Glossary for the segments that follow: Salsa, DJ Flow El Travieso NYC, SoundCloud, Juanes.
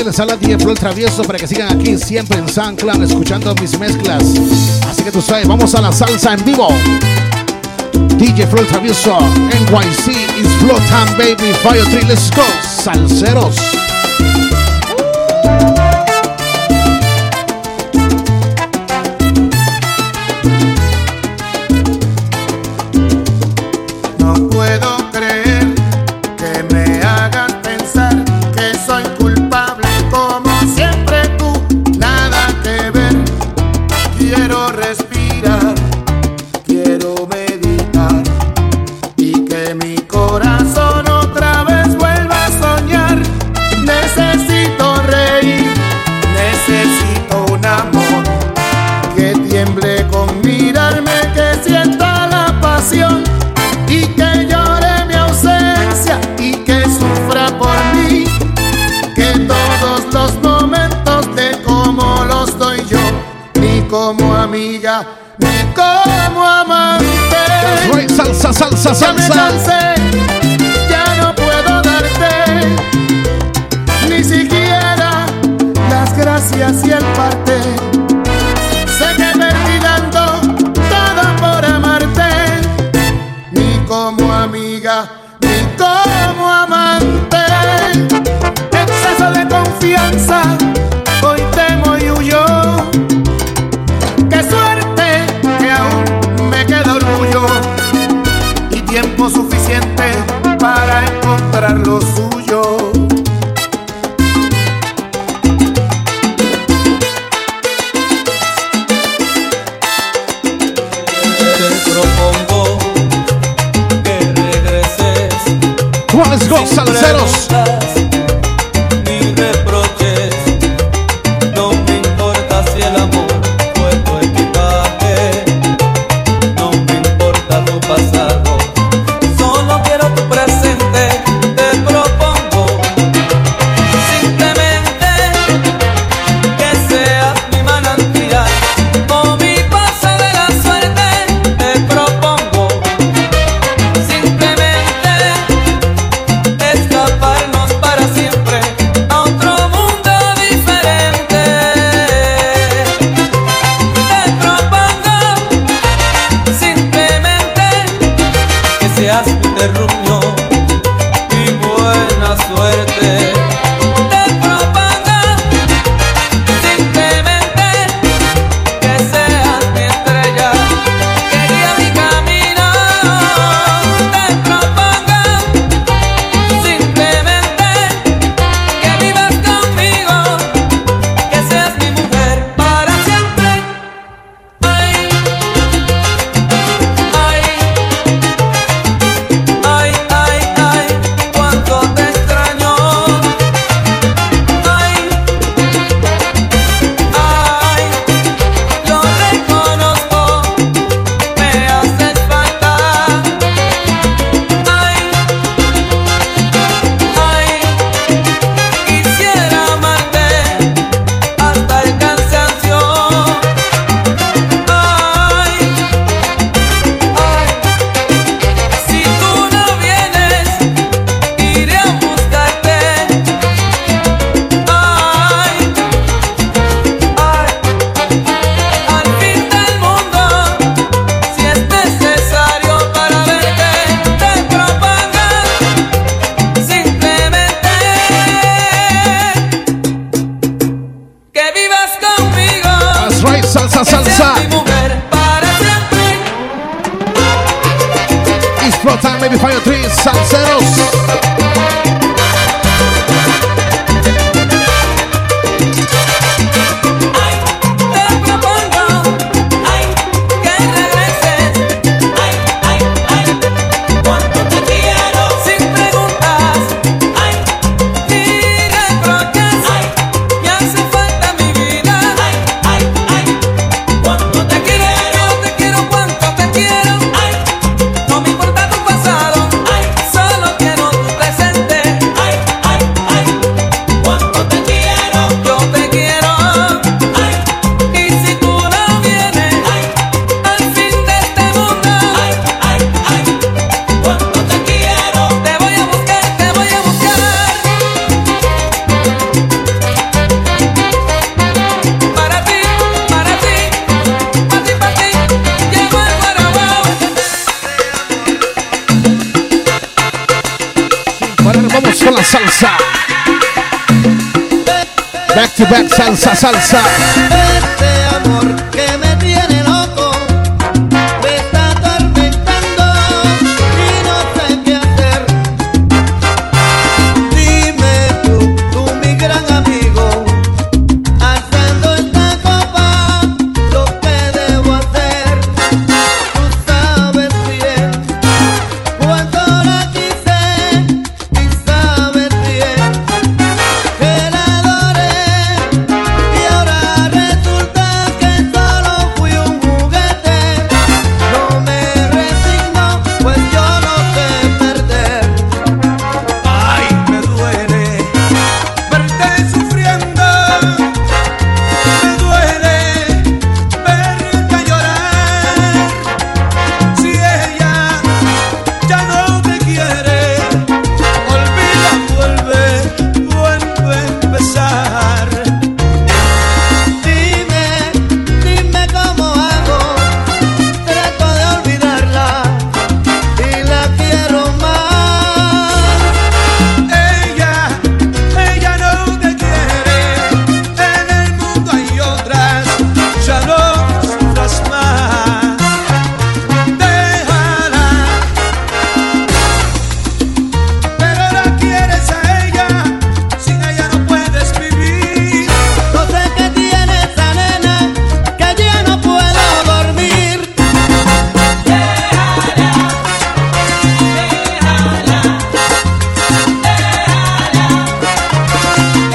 aquí en la sala DJ Flow El Travieso para que sigan aquí siempre en SoundCloud escuchando mis mezclas. Así que tú sabes, vamos a la salsa en vivo. DJ Flow El Travieso NYC is Flow Time, baby. 5, 3, let's go, salseros. Ni como amante. Right, salsa, salsa, salsa. Ya me cansé, ya no puedo darte ni siquiera las gracias y el parte. Sé que perdí dando todo por amarte. Ni como amiga, ni como amante. Exceso de confianza, hoy temo y huyo. Tiempo suficiente para encontrar lo suyo. Te propongo que regreses. Juanes, go, salseros. salsa. Back to back salsa, salsa. Este amor que me tiene loco me está atormentando y no sé qué hacer. Dime tú mi gran amigo, alzando esta copa, lo que debo hacer. Tú sabes bien cuando la quise y sabes bien que la adoré, y ahora resulta que solo fui un juguete. No me resigno, pues yo no sé perder. Ay, me duele verte sufriendo, me duele verte llorar. Si ella ya no te quiere, olvida, vuelve a empezar. Dime cómo hago, trato de olvidarla y la quiero más. Ella no te quiere, en el mundo hay otras, ya no sufras más. Déjala, pero la quieres a ella, sin ella no puedes vivir. No sé qué tiene esa nena, que ya no puedo dormir. Dale pa' abajo, aquí está solito. Mi hermano, déjala.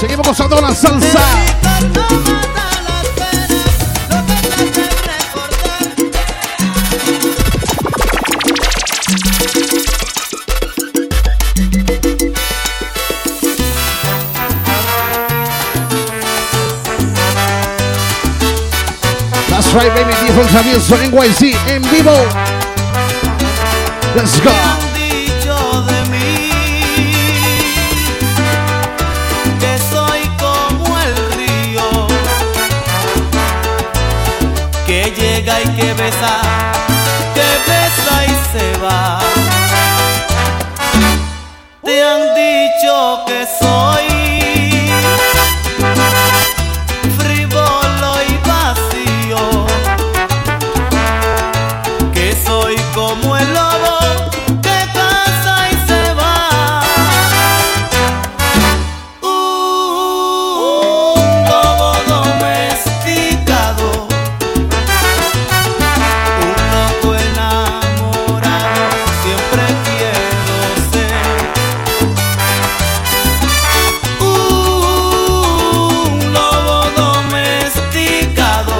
Seguimos gozando la salsa. That's right, baby. DJ Flow El Travieso NYC en vivo. Let's go. Han dicho de mí que soy como el río que llega y que besa y se va. Te han dicho que soy frívolo y vacío, que soy como el lobo que pasa y se va. Un lobo domesticado, un loco enamorado, siempre quiero ser. Un lobo domesticado,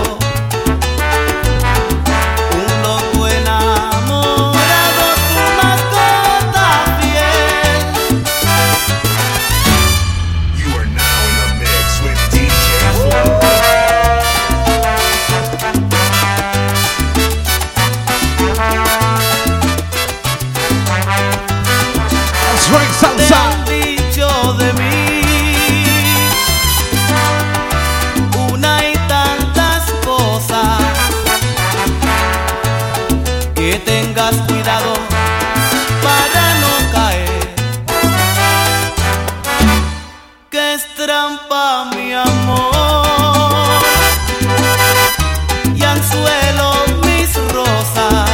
un loco enamorado, tu mascota fiel. You are now in the mix with DJ Flow. That's right, Te salsa. han dicho de mí una y tantas cosas, que tengas cuidado para no caer, que es trampa mi amor y anzuelo mis rosas.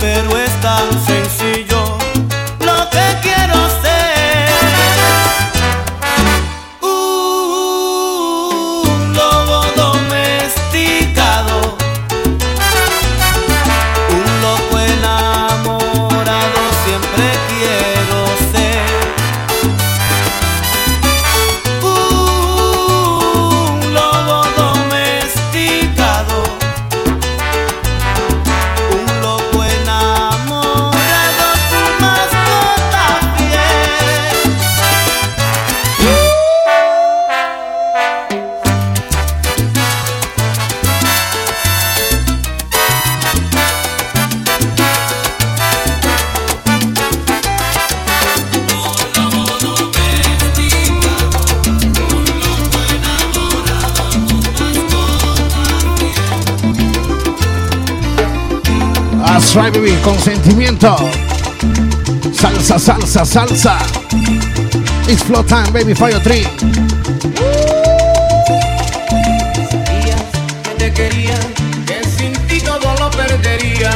Pero es tan sencillo lo que quiero ser. Un lobo domesticado, un That's right, baby, con sentimiento. Salsa, salsa, salsa. It's flow time, baby, Fire 3. Sabía que te quería, que sin ti todo lo perdería.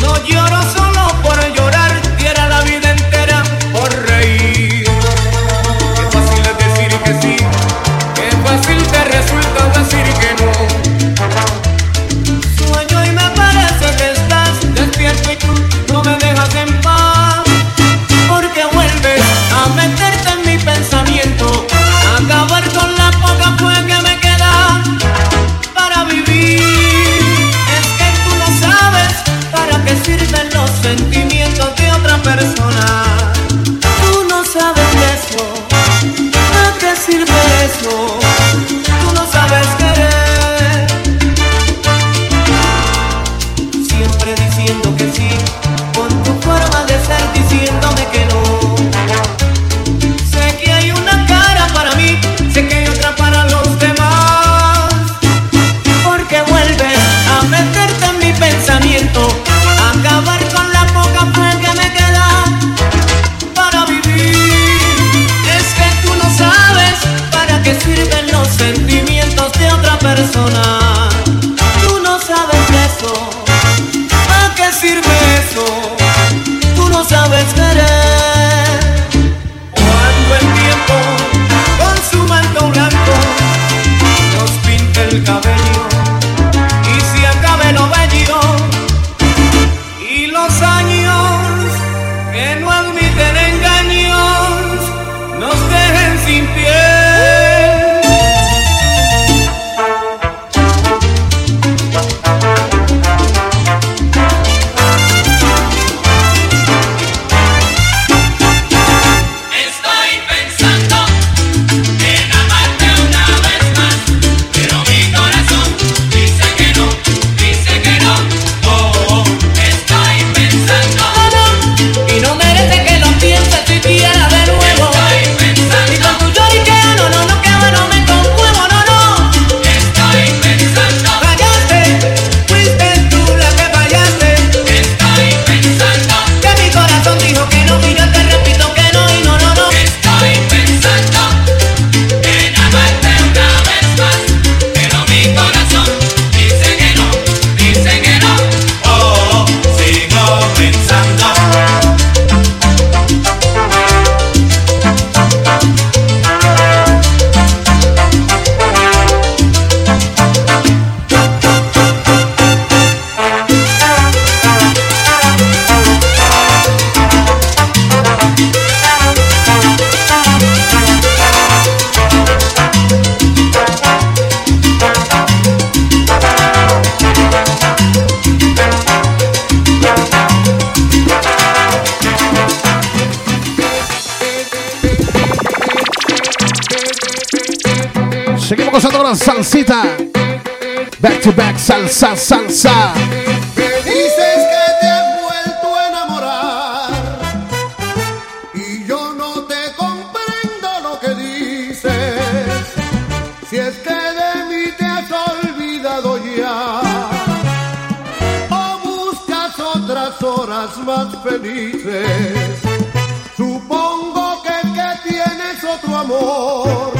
No lloro solo por llorar, diera la vida entera por reír. Qué fácil es decir que sí, qué fácil te resulta decir que no. Salsita, back to back, salsa, salsa. Dices que te has vuelto a enamorar y yo no te comprendo lo que dices. Si es que de mí te has olvidado ya, o buscas otras horas más felices. Supongo que tienes otro amor.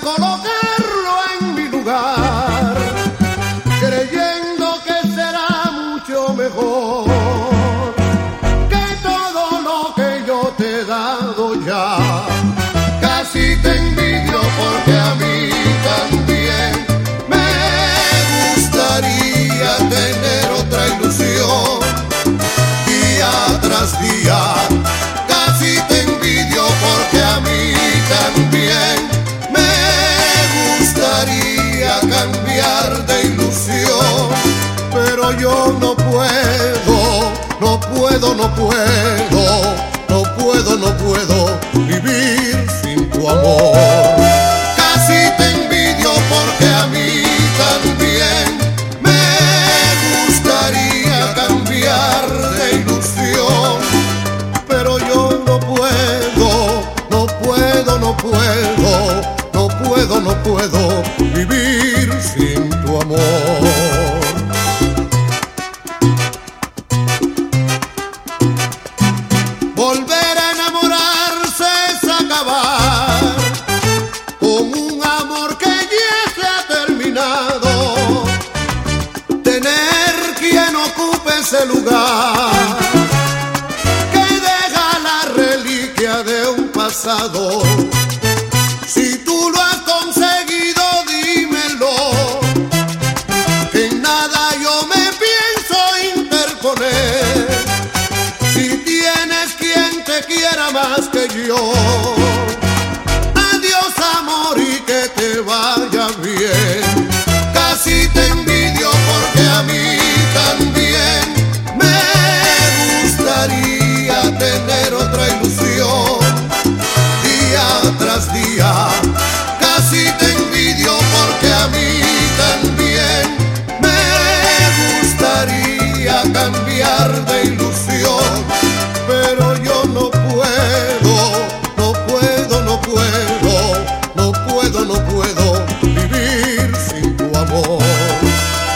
Colocarlo en mi lugar, creyendo que será mucho mejor que todo lo que yo te he dado ya. Casi te envidio porque a mí también me gustaría tener otra ilusión día tras día. Casi te envidio porque a mí también cambiar de ilusión, pero yo no puedo, no puedo, no puedo, no puedo, no puedo vivir sin tu amor. Casi te envidio porque a mí también me gustaría cambiar de ilusión, pero yo no puedo, no puedo, no puedo, no puedo, no puedo vivir sin tu amor. ese lugar que deja la reliquia de un pasado. Si tú lo has conseguido, dímelo, que en nada yo me pienso interponer. Si tienes quien te quiera más que yo, adiós amor y que te vaya bien. Casi te envidio porque a mí también me gustaría tener otra ilusión día tras día. Casi te envidio porque a mí también me gustaría cambiar de ilusión, pero yo no puedo, no puedo, no puedo, no puedo, no puedo vivir sin tu amor.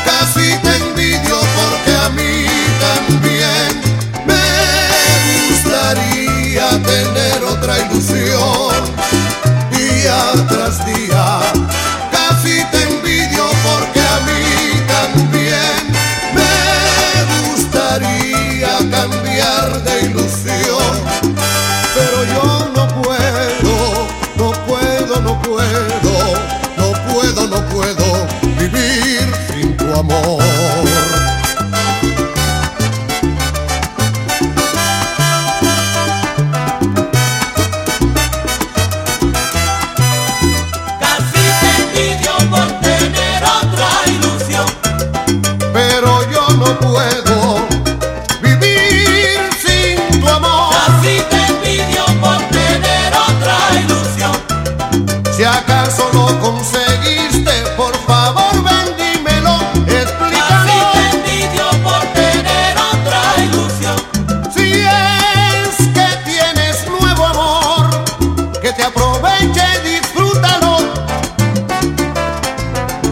Casi te envidio porque a mí también me gustaría tener otra ilusión día tras día. Casi te envidio porque a mí también me gustaría cambiar de ilusión, pero yo no puedo, no puedo, no puedo, no puedo, no puedo vivir sin tu amor.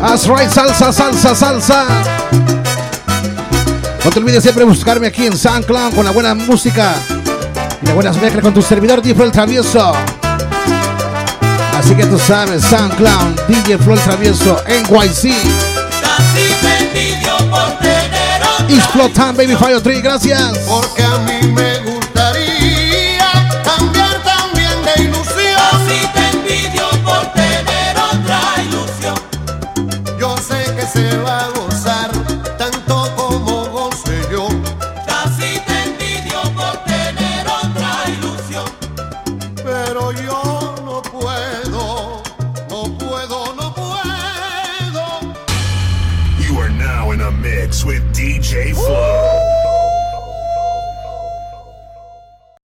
That's right, salsa, salsa, salsa. No te olvides siempre buscarme aquí en SoundCloud con la buena música y las buenas mezclas con tu servidor DJ Flow El Travieso. Así que tú sabes, SoundCloud, DJ Flow El Travieso NYC. Explotan Baby Fire 3, gracias. Porque a mí me gustaría cambiar también de ilusión. Así te envidio por tener otra ilusión. Yo sé que se va a gozar tanto como goce yo. Casi te envidio por tener otra ilusión, pero yo